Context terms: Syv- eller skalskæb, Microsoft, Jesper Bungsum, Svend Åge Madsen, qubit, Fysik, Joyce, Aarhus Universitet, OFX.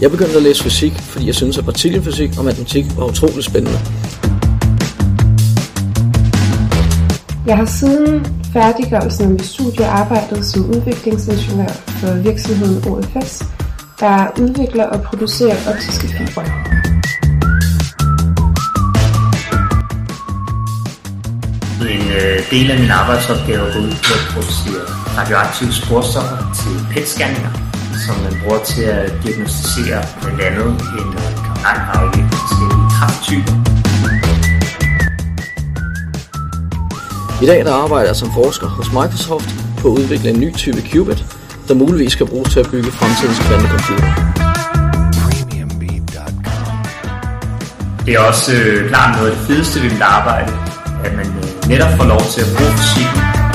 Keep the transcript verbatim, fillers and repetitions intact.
Jeg begyndte at læse fysik, fordi jeg syntes, at partikelfysik og matematik var utroligt spændende. Jeg har siden færdiggørelsen af mit studie arbejdet som udviklingsingeniør for virksomheden O F X, der udvikler og producerer optiske fibre. En del af min arbejdsopgave går ud til at producere radioaktive sporstoffer til P E T-scanninger, som man bruger til at diagnostisere blandt andet en lang række forskellige kræfttyper. I dag der arbejder jeg som forsker hos Microsoft på at udvikle en ny type qubit, der muligvis skal bruges til at bygge fremtidens kvantecomputere. Det er også øh, klart noget af det fedeste ved mit arbejde, at man netop får lov til at bruge fysikken